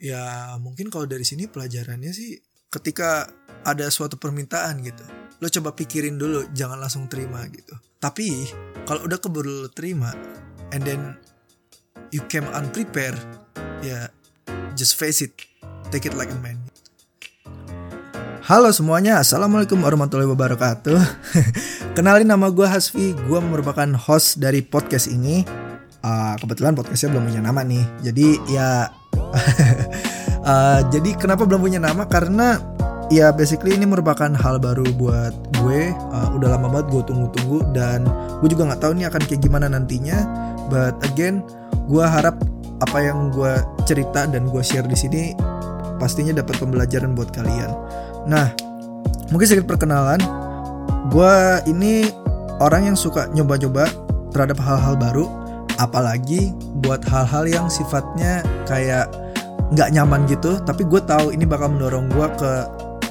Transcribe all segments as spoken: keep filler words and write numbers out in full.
Ya mungkin kalau dari sini pelajarannya sih, ketika ada suatu permintaan gitu, lo coba pikirin dulu, jangan langsung terima gitu. Tapi kalau udah keburu lo terima and then you came unprepared, ya just face it, take it like a man. Halo semuanya, assalamualaikum warahmatullahi wabarakatuh. Kenalin, nama gue Hasfi, gue merupakan host dari podcast ini. Uh, kebetulan podcastnya belum punya nama nih, jadi ya uh, jadi kenapa belum punya nama, karena ya basically ini merupakan hal baru buat gue. Uh, udah lama banget gue tunggu-tunggu dan gue juga nggak tahu nih akan kayak gimana nantinya. But again, gue harap apa yang gue cerita dan gue share di sini pastinya dapat pembelajaran buat kalian. Nah, mungkin sedikit perkenalan, gue ini orang yang suka nyoba-nyoba terhadap hal-hal baru. Apalagi buat hal-hal yang sifatnya kayak gak nyaman gitu, tapi gue tahu ini bakal mendorong gue ke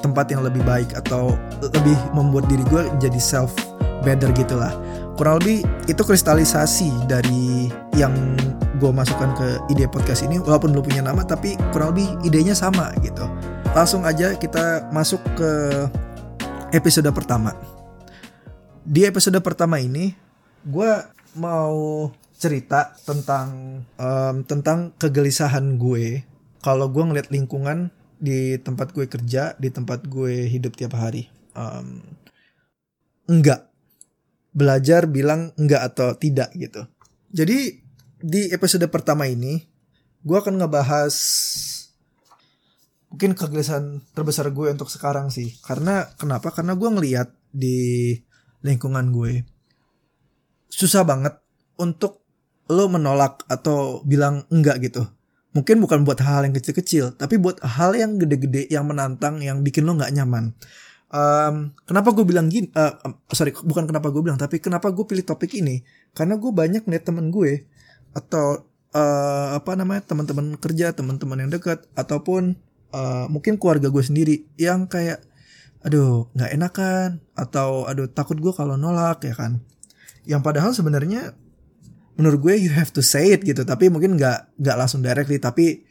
tempat yang lebih baik atau lebih membuat diri gue jadi self better gitulah. Kurang lebih itu kristalisasi dari yang gue masukkan ke ide podcast ini. Walaupun belum punya nama, tapi kurang lebih idenya sama gitu. Langsung aja kita masuk ke episode pertama. Di episode pertama ini gue mau cerita tentang um, tentang kegelisahan gue kalau gue ngeliat lingkungan di tempat gue kerja, di tempat gue hidup tiap hari. Um, enggak belajar bilang enggak atau tidak gitu. Jadi di episode pertama ini gue akan ngebahas mungkin kegelisahan terbesar gue untuk sekarang sih. Karena kenapa? Karena gue ngeliat di lingkungan gue susah banget untuk lo menolak atau bilang enggak gitu. Mungkin bukan buat hal yang kecil-kecil, tapi buat hal yang gede-gede, yang menantang, yang bikin lo gak nyaman. um, Kenapa gue bilang gini, uh, sorry, bukan kenapa gue bilang, tapi kenapa gue pilih topik ini, karena gue banyak ngeliat temen gue, atau uh, apa namanya, teman-teman kerja, teman-teman yang dekat, ataupun uh, mungkin keluarga gue sendiri, yang kayak aduh gak enakan, atau aduh takut gue kalau nolak, ya kan. Yang padahal sebenarnya menurut gue you have to say it gitu, tapi mungkin nggak nggak langsung directly, tapi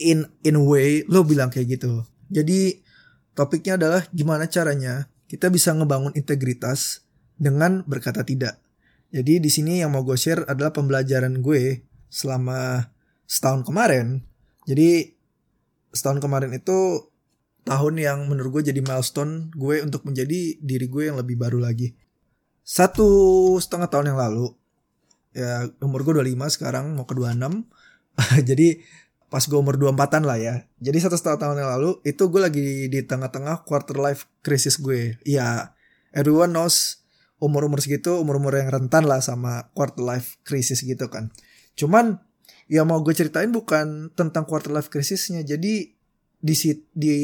in in a way lo bilang kayak gitu. Jadi topiknya adalah gimana caranya kita bisa ngebangun integritas dengan berkata tidak. Jadi di sini yang mau gue share adalah pembelajaran gue selama setahun kemarin. Jadi setahun kemarin itu tahun yang menurut gue jadi milestone gue untuk menjadi diri gue yang lebih baru lagi. Satu setengah tahun yang lalu, ya umur gue dua puluh lima, sekarang mau ke dua puluh enam. Jadi pas gue umur dua puluh empatan lah ya. Jadi satu setengah tahun yang lalu itu gue lagi di tengah-tengah quarter life crisis gue. Ya everyone knows umur-umur segitu, umur-umur yang rentan lah sama quarter life crisis gitu kan. Cuman ya mau gue ceritain bukan tentang quarter life crisisnya. Jadi di, di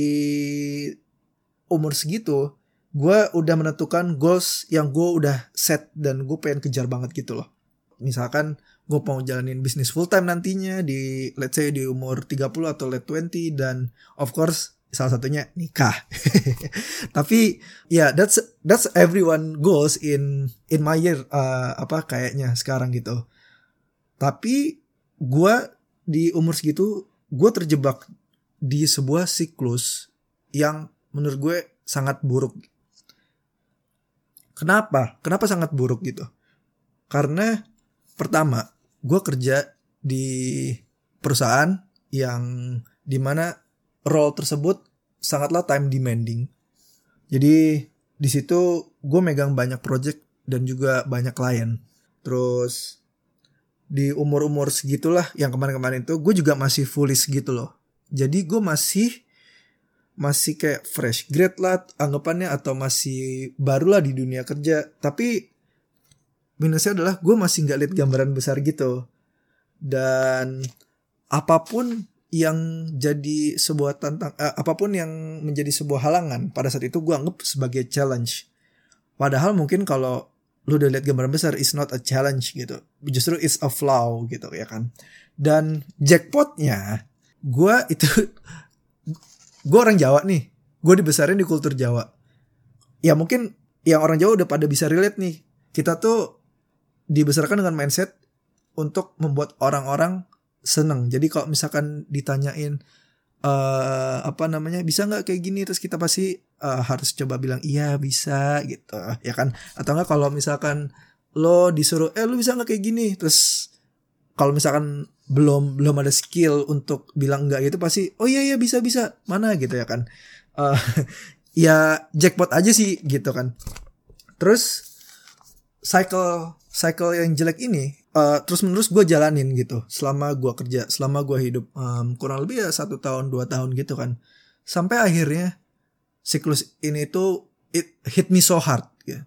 umur segitu gue udah menentukan goals yang gue udah set dan gue pengen kejar banget gitu loh. Misalkan gue mau jalanin bisnis full time nantinya di let's say di umur tiga puluh atau late twenty, dan of course salah satunya nikah. Tapi ya yeah, that's that's everyone goals in in my year, uh, apa kayaknya sekarang gitu. Tapi gue di umur segitu gue terjebak di sebuah siklus yang menurut gue sangat buruk. Kenapa? Kenapa sangat buruk gitu? Karena pertama, gue kerja di perusahaan yang dimana role tersebut sangatlah time demanding. Jadi di situ gue megang banyak project dan juga banyak klien. Terus di umur-umur segitulah yang kemarin-kemarin itu gue juga masih foolish gitu loh. Jadi gue masih masih kayak fresh grad lah anggapannya, atau masih barulah di dunia kerja. Tapi minusnya adalah gue masih gak lihat gambaran besar gitu. Dan apapun yang jadi sebuah tantang, eh, apapun yang menjadi sebuah halangan pada saat itu gue anggap sebagai challenge. Padahal mungkin kalau lu udah lihat gambaran besar, it's not a challenge gitu. Justru it's a flow gitu, ya kan. Dan jackpotnya, gue itu, gue orang Jawa nih. Gue dibesarin di kultur Jawa. Ya mungkin yang orang Jawa udah pada bisa relate nih. Kita tuh dibesarkan dengan mindset untuk membuat orang-orang seneng. Jadi kalau misalkan ditanyain Uh, apa namanya, bisa nggak kayak gini, terus kita pasti uh, harus coba bilang iya bisa gitu ya kan. Atau nggak kalau misalkan lo disuruh eh lo bisa nggak kayak gini, terus kalau misalkan belum belum ada skill untuk bilang nggak gitu pasti oh iya iya bisa bisa mana gitu ya kan. Uh, ya jackpot aja sih gitu kan. Terus cycle cycle yang jelek ini Uh, terus menerus gue jalanin gitu selama gue kerja, selama gue hidup, um, kurang lebih ya satu tahun dua tahun gitu kan, sampai akhirnya siklus ini tuh it hit me so hard gitu.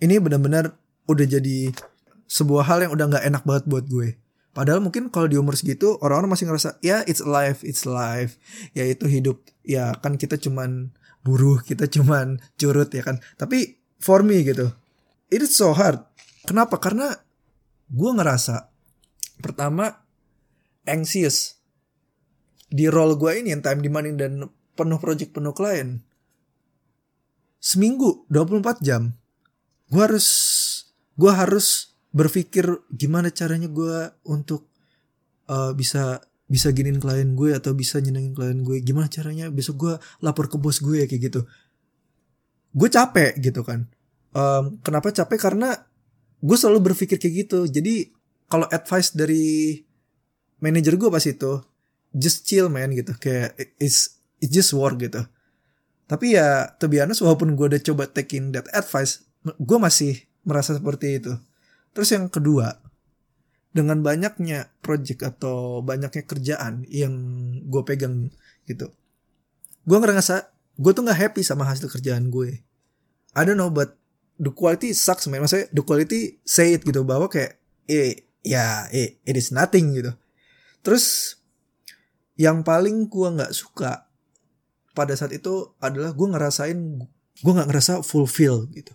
Ini benar-benar udah jadi sebuah hal yang udah gak enak banget buat gue. Padahal mungkin kalau di umur segitu orang-orang masih ngerasa ya yeah, it's life, it's life, ya itu hidup, ya kan kita cuman buruh, kita cuman curut ya kan. Tapi for me gitu, it is so hard. Kenapa? Karena gue ngerasa pertama anxious di role gue ini yang time demanding dan penuh project penuh klien. Seminggu dua puluh empat jam gue harus gue harus berpikir gimana caranya gue untuk uh, bisa bisa giniin klien gue atau bisa nyenengin klien gue, gimana caranya besok gue lapor ke bos gue ya kayak gitu. Gue capek gitu kan. Um, kenapa capek? Karena gue selalu berpikir kayak gitu. Jadi kalau advice dari manajer gue pas itu, just chill man gitu. Kayak it's it's just work gitu. Tapi ya to be honest, walaupun gue udah coba taking that advice, gue masih merasa seperti itu. Terus yang kedua, dengan banyaknya project atau banyaknya kerjaan yang gue pegang gitu, gue ngerasa gue tuh gak happy sama hasil kerjaan gue. I don't know but the quality sucks man. Maksudnya the quality say it gitu, bahwa kayak eh ya eh it is nothing gitu. Terus yang paling gue nggak suka pada saat itu adalah gue ngerasain gue nggak ngerasa fulfill gitu.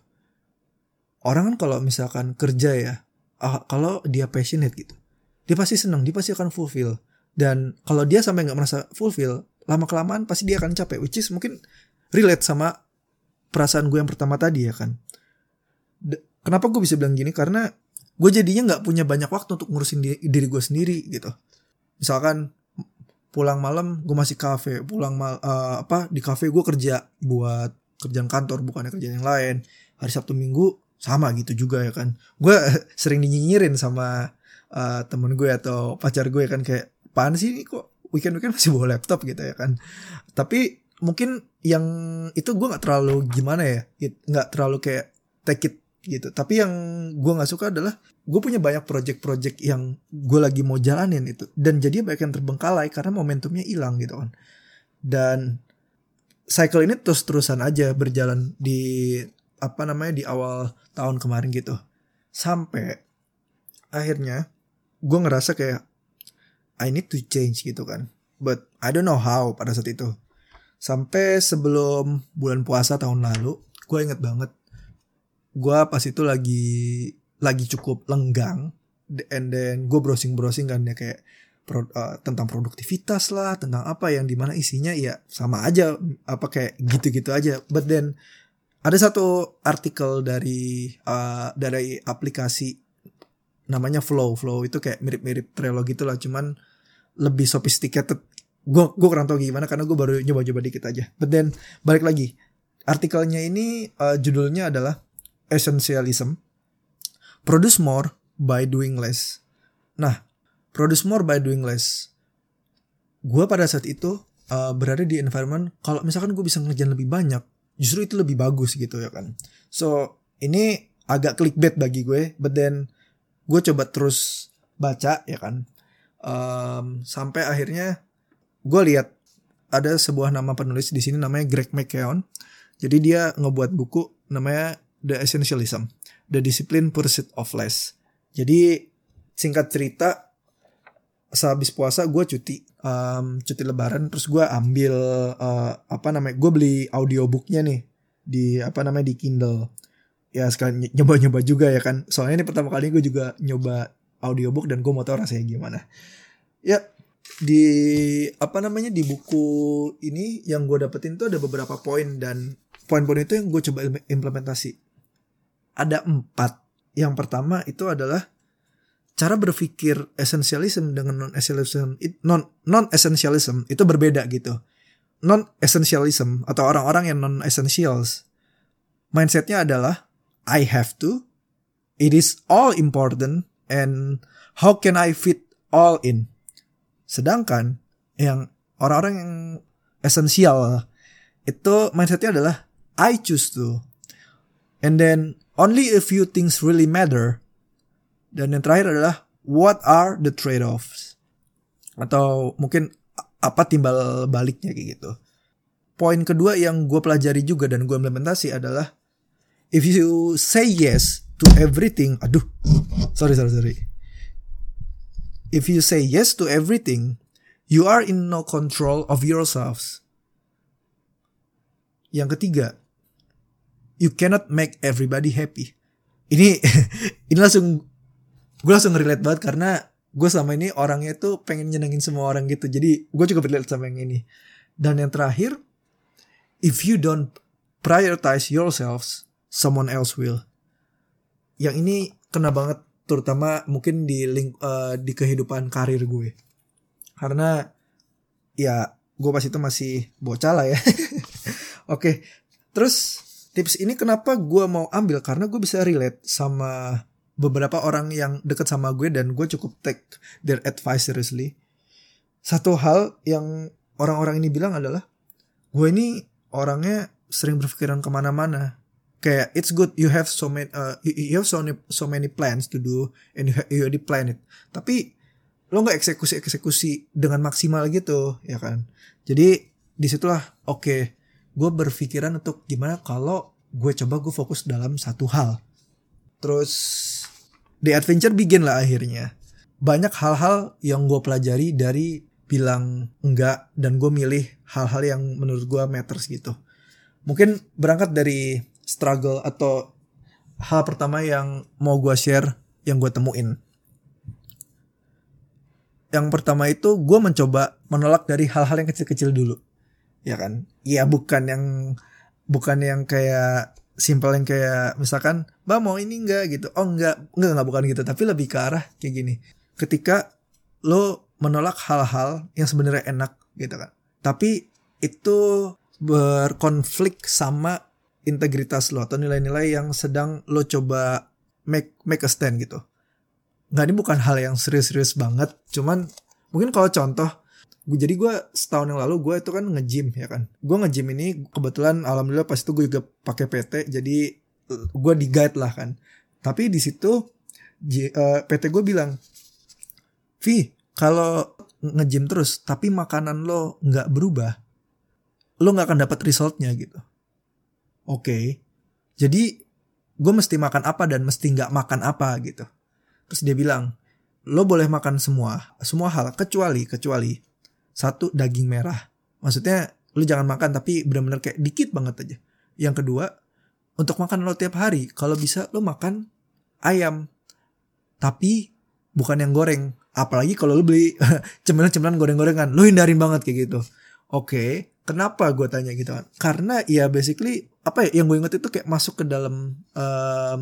Orang kan kalau misalkan kerja ya, ah, kalau dia passionate gitu, dia pasti senang, dia pasti akan fulfill. Dan kalau dia sampai nggak merasa fulfill, lama kelamaan pasti dia akan capek. Which is mungkin relate sama perasaan gue yang pertama tadi ya kan. Kenapa gue bisa bilang gini? Karena gue jadinya gak punya banyak waktu untuk ngurusin diri, diri gue sendiri gitu. Misalkan pulang malam gue masih kafe, pulang mal, uh, apa di kafe gue kerja buat kerjaan kantor, bukannya kerjaan yang lain. Hari Sabtu Minggu sama gitu juga ya kan. Gue sering dinyinyirin sama uh, temen gue atau pacar gue kan, kayak apaan sih ini kok weekend-weekend masih bawa laptop gitu ya kan. Tapi mungkin yang itu gue gak terlalu gimana ya, gak terlalu kayak take it gitu. Tapi yang gue gak suka adalah gue punya banyak project-project yang gue lagi mau jalanin itu, dan jadinya banyak yang terbengkalai karena momentumnya hilang gitu kan. Dan cycle ini terus-terusan aja berjalan di apa namanya di awal tahun kemarin gitu, sampai akhirnya gue ngerasa kayak I need to change gitu kan, but I don't know how pada saat itu. Sampai sebelum bulan puasa tahun lalu, gue inget banget, gue pas itu lagi lagi cukup lenggang, and then gue browsing-browsing kan ya, kayak pro, uh, tentang produktivitas lah, tentang apa yang dimana isinya ya sama aja, apa kayak gitu-gitu aja. But then ada satu artikel dari uh, dari aplikasi namanya Flow. Flow itu kayak mirip-mirip Trello gitu lah, cuman lebih sophisticated. Gue gue kurang tau gimana karena gue baru nyoba-nyoba dikit aja. But then balik lagi, artikelnya ini uh, judulnya adalah Essentialism, produce more by doing less. Nah, produce more by doing less. Gue pada saat itu uh, berada di environment, kalau misalkan gue bisa ngerjain lebih banyak, justru itu lebih bagus gitu ya kan. So, ini agak clickbait bagi gue, but then gue coba terus baca ya kan. Um, sampai akhirnya gue lihat ada sebuah nama penulis di sini namanya Greg McKeown. Jadi dia ngebuat buku namanya The Essentialism, The Discipline Pursuit of Less. Jadi singkat cerita, sehabis puasa gue cuti, um, cuti lebaran, terus gue ambil uh, apa namanya, gue beli audiobooknya nih di apa namanya di Kindle. Ya sekalian nyoba-nyoba juga ya kan. Soalnya ini pertama kali gue juga nyoba audiobook dan gue mau tahu rasanya gimana. Ya di apa namanya di buku ini yang gue dapetin tuh ada beberapa poin, dan poin-poin itu yang gue coba implementasi. Ada empat. Yang pertama itu adalah cara berpikir essentialism dengan non-essentialism non non-essentialism itu berbeda gitu. Non-essentialism atau orang-orang yang non-essentials, mindsetnya adalah I have to, it is all important, and how can I fit all in. Sedangkan yang orang-orang yang esensial itu mindsetnya adalah I choose to, and then only a few things really matter. Dan yang terakhir adalah what are the trade-offs, atau mungkin apa timbal baliknya kayak gitu. Poin kedua yang gue pelajari juga dan gue implementasi adalah if you say yes to everything, aduh, sorry sorry sorry. If you say yes to everything, you are in no control of yourselves. Yang ketiga, you cannot make everybody happy. Ini ini langsung gue langsung relate banget karena gue selama ini orangnya tuh pengen nyenengin semua orang gitu. Jadi gue juga relate sama yang ini. Dan yang terakhir, if you don't prioritize yourselves, someone else will. Yang ini kena banget terutama mungkin di link, uh, di kehidupan karir gue. Karena ya gue pas itu masih bocah lah ya. Oke, terus tips ini kenapa gue mau ambil? Karena gue bisa relate sama beberapa orang yang dekat sama gue dan gue cukup take their advice seriously. Satu hal yang orang-orang ini bilang adalah gue ini orangnya sering berpikiran kemana-mana. Kayak it's good you have so many uh, you have so many, so many plans to do and you already plan it. Tapi lo nggak eksekusi-eksekusi dengan maksimal gitu, ya kan? Jadi disitulah oke okay, gue berpikiran untuk gimana kalau gue coba gue fokus dalam satu hal. Terus the adventure begin lah akhirnya. Banyak hal-hal yang gue pelajari dari bilang enggak dan gue milih hal-hal yang menurut gue matters gitu. Mungkin berangkat dari struggle atau hal pertama yang mau gue share yang gue temuin. Yang pertama itu gue mencoba menolak dari hal-hal yang kecil-kecil dulu. Ya kan? Ya bukan yang bukan yang kayak simple yang kayak misalkan Mbak mau ini enggak gitu. Oh enggak, enggak enggak bukan gitu. Tapi lebih ke arah kayak gini. Ketika lo menolak hal-hal yang sebenarnya enak gitu kan. Tapi itu berkonflik sama integritas lo atau nilai-nilai yang sedang lo coba make make a stand gitu. Enggak, ini bukan hal yang serius-serius banget. Cuman mungkin kalau contoh, jadi gue setahun yang lalu gue itu kan nge-gym ya kan. Gue nge-gym ini kebetulan alhamdulillah pas itu gue juga pakai P T. Jadi gue di-guide lah kan. Tapi di situ P T gue bilang, Vi, kalau nge-gym terus tapi makanan lo gak berubah, lo gak akan dapat resultnya gitu. Oke okay. Jadi gue mesti makan apa dan mesti gak makan apa gitu. Terus dia bilang, lo boleh makan semua, semua hal kecuali Kecuali satu, daging merah. Maksudnya lu jangan makan tapi benar-benar kayak dikit banget aja. Yang kedua, untuk makan lo tiap hari, kalau bisa lu makan ayam. Tapi bukan yang goreng. Apalagi kalau lu beli cemilan-cemilan goreng-gorengan, lu hindarin banget kayak gitu. Oke, kenapa gue tanya gitu kan? Karena ya basically apa ya yang gue inget itu kayak masuk ke dalam um,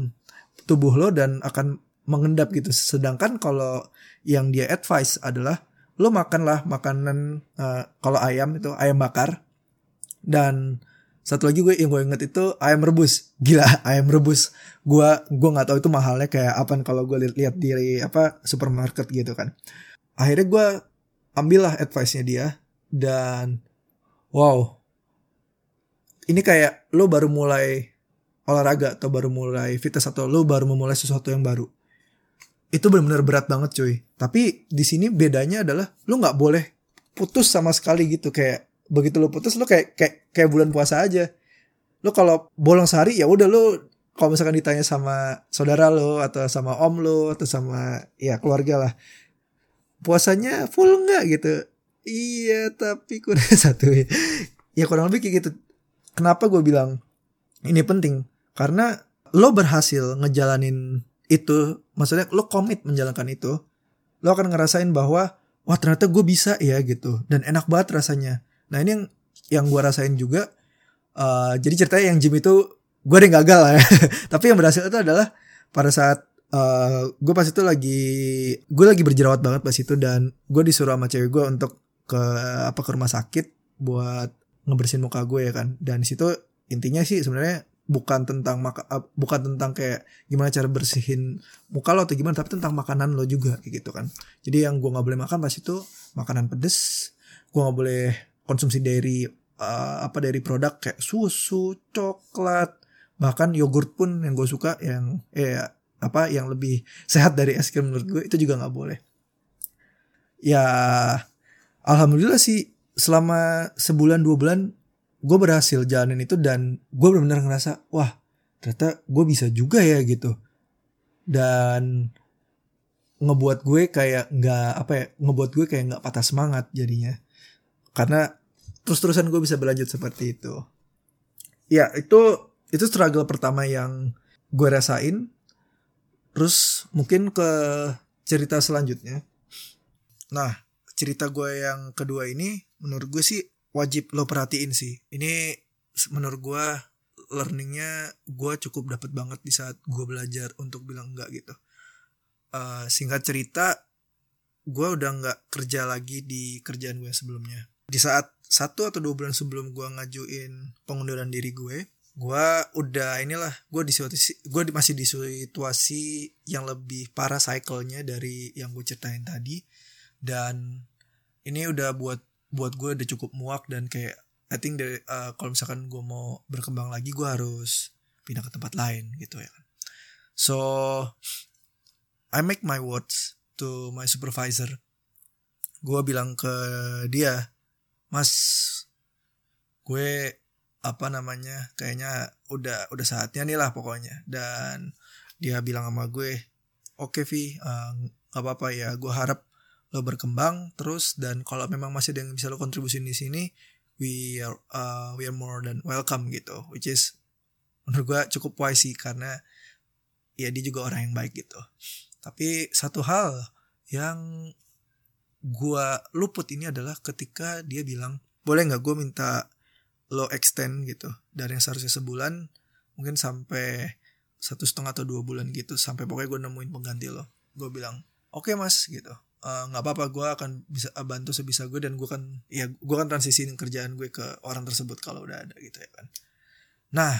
tubuh lo dan akan mengendap gitu. Sedangkan kalau yang dia advice adalah lo makanlah makanan uh, kalau ayam itu ayam bakar, dan satu lagi gue yang gue inget itu ayam rebus. Gila, ayam rebus gue gue nggak tahu itu mahalnya kayak apa kalau gue lihat di apa supermarket gitu kan. Akhirnya gue ambillah advice-nya dia, dan wow, ini kayak lo baru mulai olahraga atau baru mulai fitness atau lo baru memulai sesuatu yang baru. Itu benar-benar berat banget cuy. Tapi di sini bedanya adalah lu nggak boleh putus sama sekali gitu. Kayak begitu lu putus lu kayak kayak kayak bulan puasa aja. Lu kalau bolong sehari ya udah lu kalau misalkan ditanya sama saudara lu atau sama om lu atau sama ya keluarga lah, puasanya full nggak gitu? Iya tapi kurang satu. Ya kurang lebih kayak gitu. Kenapa gue bilang ini penting? Karena lu berhasil ngejalanin itu, maksudnya lo komit menjalankan itu, lo akan ngerasain bahwa wah ternyata gue bisa ya gitu, dan enak banget rasanya. Nah ini yang yang gue rasain juga. Uh, jadi ceritanya yang gym itu gue ada yang gagal lah ya. Tapi yang berhasil itu adalah pada saat Uh, gue pas itu lagi gue lagi berjerawat banget pas itu, dan gue disuruh sama cewek gue untuk ke apa ke rumah sakit buat ngebersihin muka gue ya kan. Dan di situ intinya sih sebenarnya bukan tentang maka, uh, bukan tentang kayak gimana cara bersihin muka lo atau gimana, tapi tentang makanan lo juga kayak gitu kan. Jadi yang gue nggak boleh makan pas itu makanan pedes, gue nggak boleh konsumsi dairy, uh, apa dairy produk kayak susu, coklat, bahkan yogurt pun yang gue suka yang eh apa yang lebih sehat dari es krim menurut gue itu juga nggak boleh. Ya alhamdulillah sih selama sebulan dua bulan gue berhasil jalanin itu, dan gue benar-benar ngerasa wah ternyata gue bisa juga ya gitu, dan ngebuat gue kayak nggak apa ya ngebuat gue kayak nggak patah semangat jadinya, karena terus-terusan gue bisa berlanjut seperti itu. Ya itu itu struggle pertama yang gue rasain. Terus mungkin ke cerita selanjutnya. Nah, cerita gue yang kedua ini menurut gue sih wajib lo perhatiin sih. Ini menurut gue learningnya gue cukup dapet banget di saat gue belajar untuk bilang enggak gitu. Uh, singkat cerita, gue udah enggak kerja lagi di kerjaan gue sebelumnya. Di saat satu atau dua bulan sebelum gue ngajuin pengunduran diri gue, gue udah inilah gue di situasi gue masih di situasi yang lebih parah cycle-nya dari yang gue ceritain tadi, dan ini udah buat buat gue udah cukup muak, dan kayak I think dari uh, kalau misalkan gue mau berkembang lagi gue harus pindah ke tempat lain gitu ya. So I make my words to my supervisor. Gue bilang ke dia, mas gue apa namanya kayaknya udah udah saatnya nih lah pokoknya. Dan dia bilang sama gue, oke Vi, uh, gak apa-apa ya, gue harap lo berkembang terus, dan kalau memang masih ada yang bisa lo kontribusi di sini, we are uh, we are more than welcome gitu, which is menurut gue cukup wise sih, karena ya dia juga orang yang baik gitu. Tapi satu hal yang gue luput ini adalah ketika dia bilang, boleh gak gue minta lo extend gitu, dari yang seharusnya sebulan mungkin sampai satu setengah atau dua bulan gitu, sampai pokoknya gue nemuin pengganti lo. Gue bilang oke okay, mas gitu, nggak e, apa-apa gue akan bisa bantu sebisa gue, dan gue kan ya gue kan transisiin kerjaan gue ke orang tersebut kalau udah ada gitu ya kan. Nah,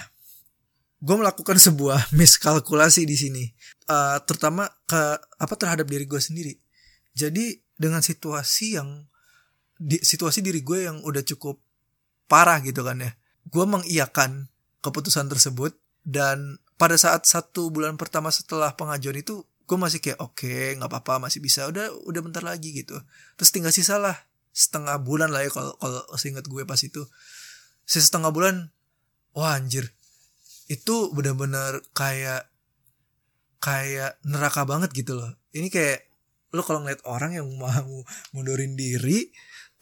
gue melakukan sebuah miskalkulasi di sini, e, terutama ke apa terhadap diri gue sendiri. Jadi dengan situasi yang di, situasi diri gue yang udah cukup parah gitu kan ya, gue mengiyakan keputusan tersebut. Dan pada saat satu bulan pertama setelah pengajuan itu, gue masih kayak oke okay, gak apa-apa masih bisa, udah udah bentar lagi gitu. Terus tinggal sisa lah setengah bulan lah ya kalau kalau seingat gue pas itu, sisa setengah bulan. Wah anjir, itu benar-benar kayak Kayak neraka banget gitu loh. Ini kayak lo kalau ngeliat orang yang mau mundurin diri,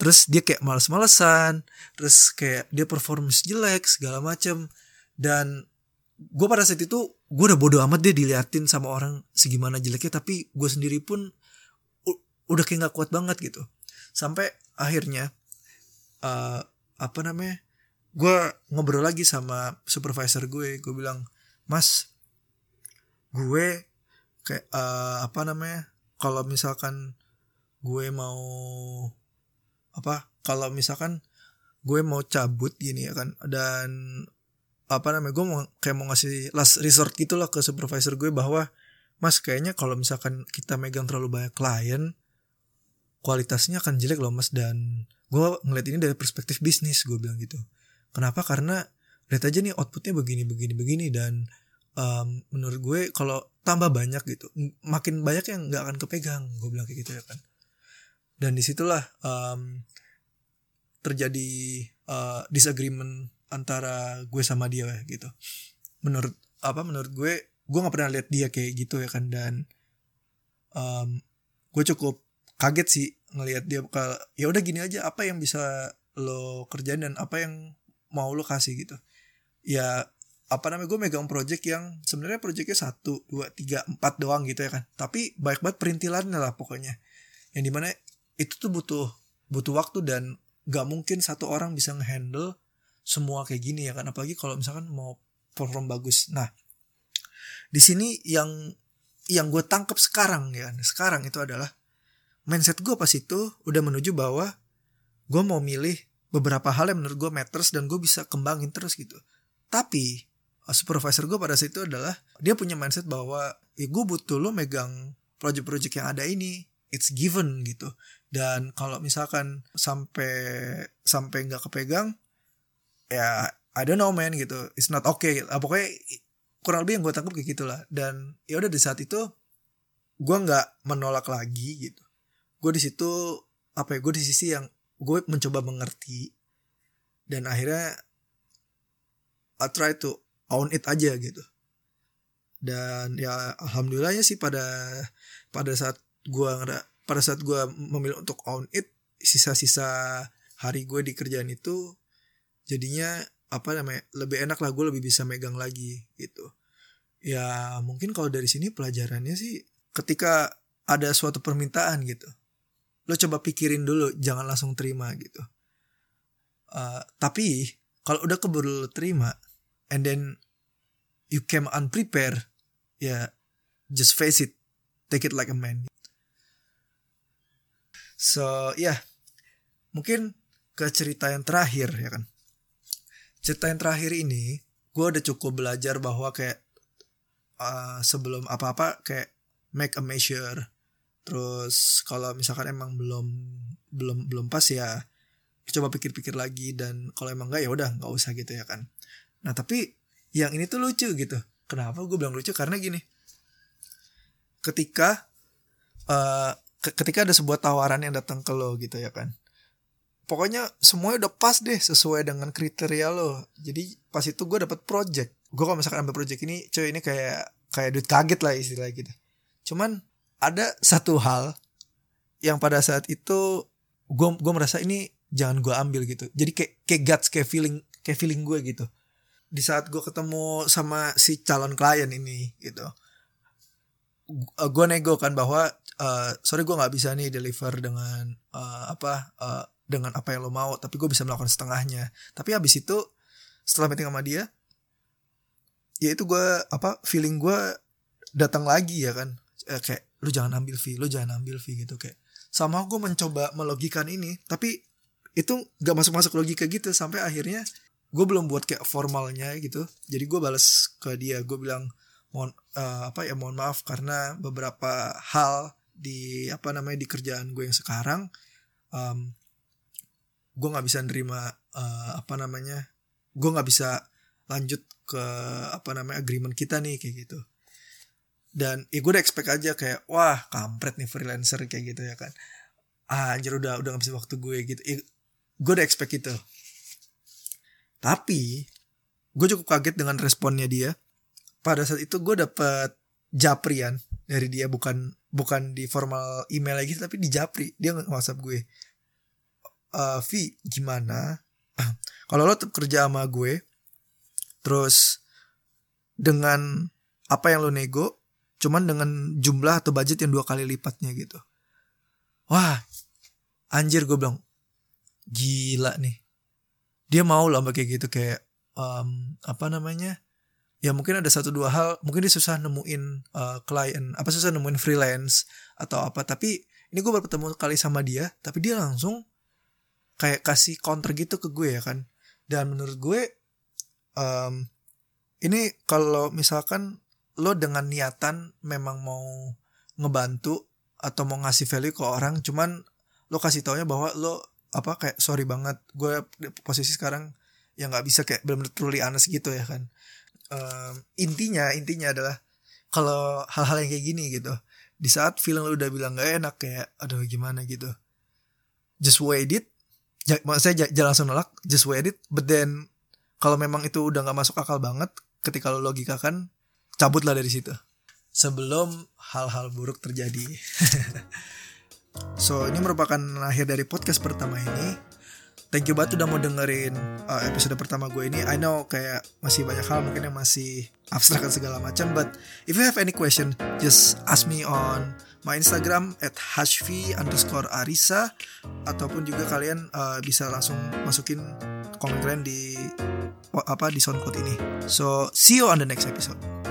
terus dia kayak males-malesan, terus kayak dia performance jelek segala macem. Dan gue pada saat itu gue udah bodo amat dia diliatin sama orang segimana jeleknya, tapi gue sendiri pun u- udah kayak gak kuat banget gitu. Sampai akhirnya uh, apa namanya gue ngobrol lagi sama supervisor gue. Gue bilang, mas gue kayak uh, apa namanya kalau misalkan gue mau apa kalau misalkan gue mau cabut gini ya kan, dan apa namanya gue mau kayak mau ngasih last resort gitulah ke supervisor gue, bahwa mas kayaknya kalau misalkan kita megang terlalu banyak klien kualitasnya akan jelek loh mas, dan gue ngeliat ini dari perspektif bisnis. Gue bilang gitu, kenapa? Karena lihat aja nih outputnya begini begini begini, dan um, menurut gue kalau tambah banyak gitu makin banyak yang nggak akan kepegang. Gue bilang kayak gitu ya kan. Dan disitulah um, terjadi uh, disagreement antara gue sama dia ya, gitu. Menurut apa? Menurut gue, gue nggak pernah lihat dia kayak gitu ya kan. Dan um, gue cukup kaget sih ngelihat dia bakal, ya udah gini aja, apa yang bisa lo kerjain dan apa yang mau lo kasih gitu. Ya apa namanya gue megang project yang sebenarnya projectnya satu, dua, tiga, empat doang gitu ya kan. Tapi banyak banget perintilannya lah pokoknya. Yang dimana itu tuh butuh butuh waktu, dan gak mungkin satu orang bisa ngehandle semua kayak gini ya kan, apalagi kalau misalkan mau perform bagus. Nah, di sini yang yang gue tangkap sekarang ya, sekarang itu adalah mindset gue pas itu udah menuju bahwa gue mau milih beberapa hal yang menurut gue matters dan gue bisa kembangin terus gitu. Tapi supervisor gue pada saat itu adalah dia punya mindset bahwa ya gue butuh lo megang project-project yang ada ini, it's given gitu. Dan kalau misalkan sampai sampai nggak kepegang, ya I don't know man gitu, it's not okay. Gitu. Pokoknya kurang lebih yang gue tangkap kayak gitulah. Dan ya udah di saat itu gue nggak menolak lagi gitu. Gue di situ apa ya, gue di sisi yang gue mencoba mengerti dan akhirnya I try to own it aja gitu. Dan ya alhamdulillahnya sih pada pada saat gue pada saat gue memilih untuk own it, sisa-sisa hari gue di kerjaan itu jadinya apa namanya lebih enak lah, gue lebih bisa megang lagi gitu. Ya mungkin kalau dari sini pelajarannya sih ketika ada suatu permintaan gitu, lo coba pikirin dulu, jangan langsung terima gitu. Uh, tapi kalau udah keburu lo terima, and then you came unprepared, ya yeah, just face it, take it like a man. So ya, yeah, mungkin ke cerita yang terakhir ya kan. Cerita yang terakhir ini, gue udah cukup belajar bahwa kayak uh, sebelum apa-apa kayak make a measure. Terus kalau misalkan emang belum belum belum pas ya coba pikir-pikir lagi, dan kalau emang enggak ya udah enggak usah gitu ya kan. Nah, tapi yang ini tuh lucu gitu. Kenapa gue bilang lucu? Karena gini. Ketika uh, ke- ketika ada sebuah tawaran yang datang ke lo gitu ya kan. Pokoknya semuanya udah pas deh sesuai dengan kriteria lo. Jadi pas itu gue dapat project. Gue kalau misalkan ambil project ini, coy ini kayak kayak duit kaget lah istilahnya gitu. Cuman ada satu hal yang pada saat itu gue gue merasa ini jangan gue ambil gitu. Jadi kayak kayak guts, kayak feeling, kayak feeling gue gitu. Di saat gue ketemu sama si calon klien ini gitu, gue nego kan bahwa uh, sorry gue nggak bisa nih deliver dengan uh, apa uh, dengan apa yang lo mau, tapi gue bisa melakukan setengahnya. Tapi habis itu setelah meeting sama dia, ya itu gue apa feeling gue datang lagi ya kan. Eh, kayak lu jangan ambil fee, lu jangan ambil fee gitu kayak. Sama gue mencoba melogikan ini, tapi itu gak masuk-masuk logika gitu. Sampai akhirnya gue belum buat kayak formalnya gitu. Jadi gue balas ke dia, gue bilang mohon uh, apa ya mohon maaf karena beberapa hal di apa namanya di kerjaan gue yang sekarang um, gue nggak bisa nerima uh, apa namanya gue nggak bisa lanjut ke apa namanya agreement kita nih kayak gitu. Dan ya gue udah expect aja kayak wah kampret nih freelancer kayak gitu ya kan, ah, anjir udah udah ngabisin waktu gue gitu ya, gue udah expect itu. Tapi gue cukup kaget dengan responnya dia. Pada saat itu gue dapet japrian dari dia, bukan bukan di formal email lagi tapi di japri. Dia nge-WhatsApp gue, uh, Vi gimana kalau lo tetap kerja sama gue terus dengan apa yang lo nego cuman dengan jumlah atau budget yang dua kali lipatnya gitu. Wah, anjir gue bilang, gila nih. Dia mau lah kayak gitu kayak um, apa namanya? Ya mungkin ada satu dua hal, mungkin dia susah nemuin uh, klien, apa susah nemuin freelance atau apa. Tapi ini gue baru bertemu kali sama dia, tapi dia langsung kayak kasih counter gitu ke gue ya kan. Dan menurut gue um, ini kalau misalkan lo dengan niatan memang mau ngebantu atau mau ngasih value ke orang, cuman lo kasih taunya bahwa lo apa kayak sorry banget gue posisi sekarang yang nggak bisa kayak benar-benar truly honest gitu ya kan. um, intinya intinya adalah kalau hal-hal yang kayak gini gitu, di saat feeling lo udah bilang nggak enak kayak aduh gimana gitu, just wait it, J- maksudnya j- jangan langsung nolak, just wait it. But then kalau memang itu udah nggak masuk akal banget ketika lo logika kan, cabutlah dari situ sebelum hal-hal buruk terjadi. So ini merupakan akhir dari podcast pertama ini. Thank you banget udah mau dengerin uh, episode pertama gue ini. I know kayak masih banyak hal mungkin yang masih abstrak dan segala macam, but if you have any question just ask me on my Instagram at hasfi underscore arisa, ataupun juga kalian uh, bisa langsung masukin komen kalian di apa di SoundCloud ini. So see you on the next episode.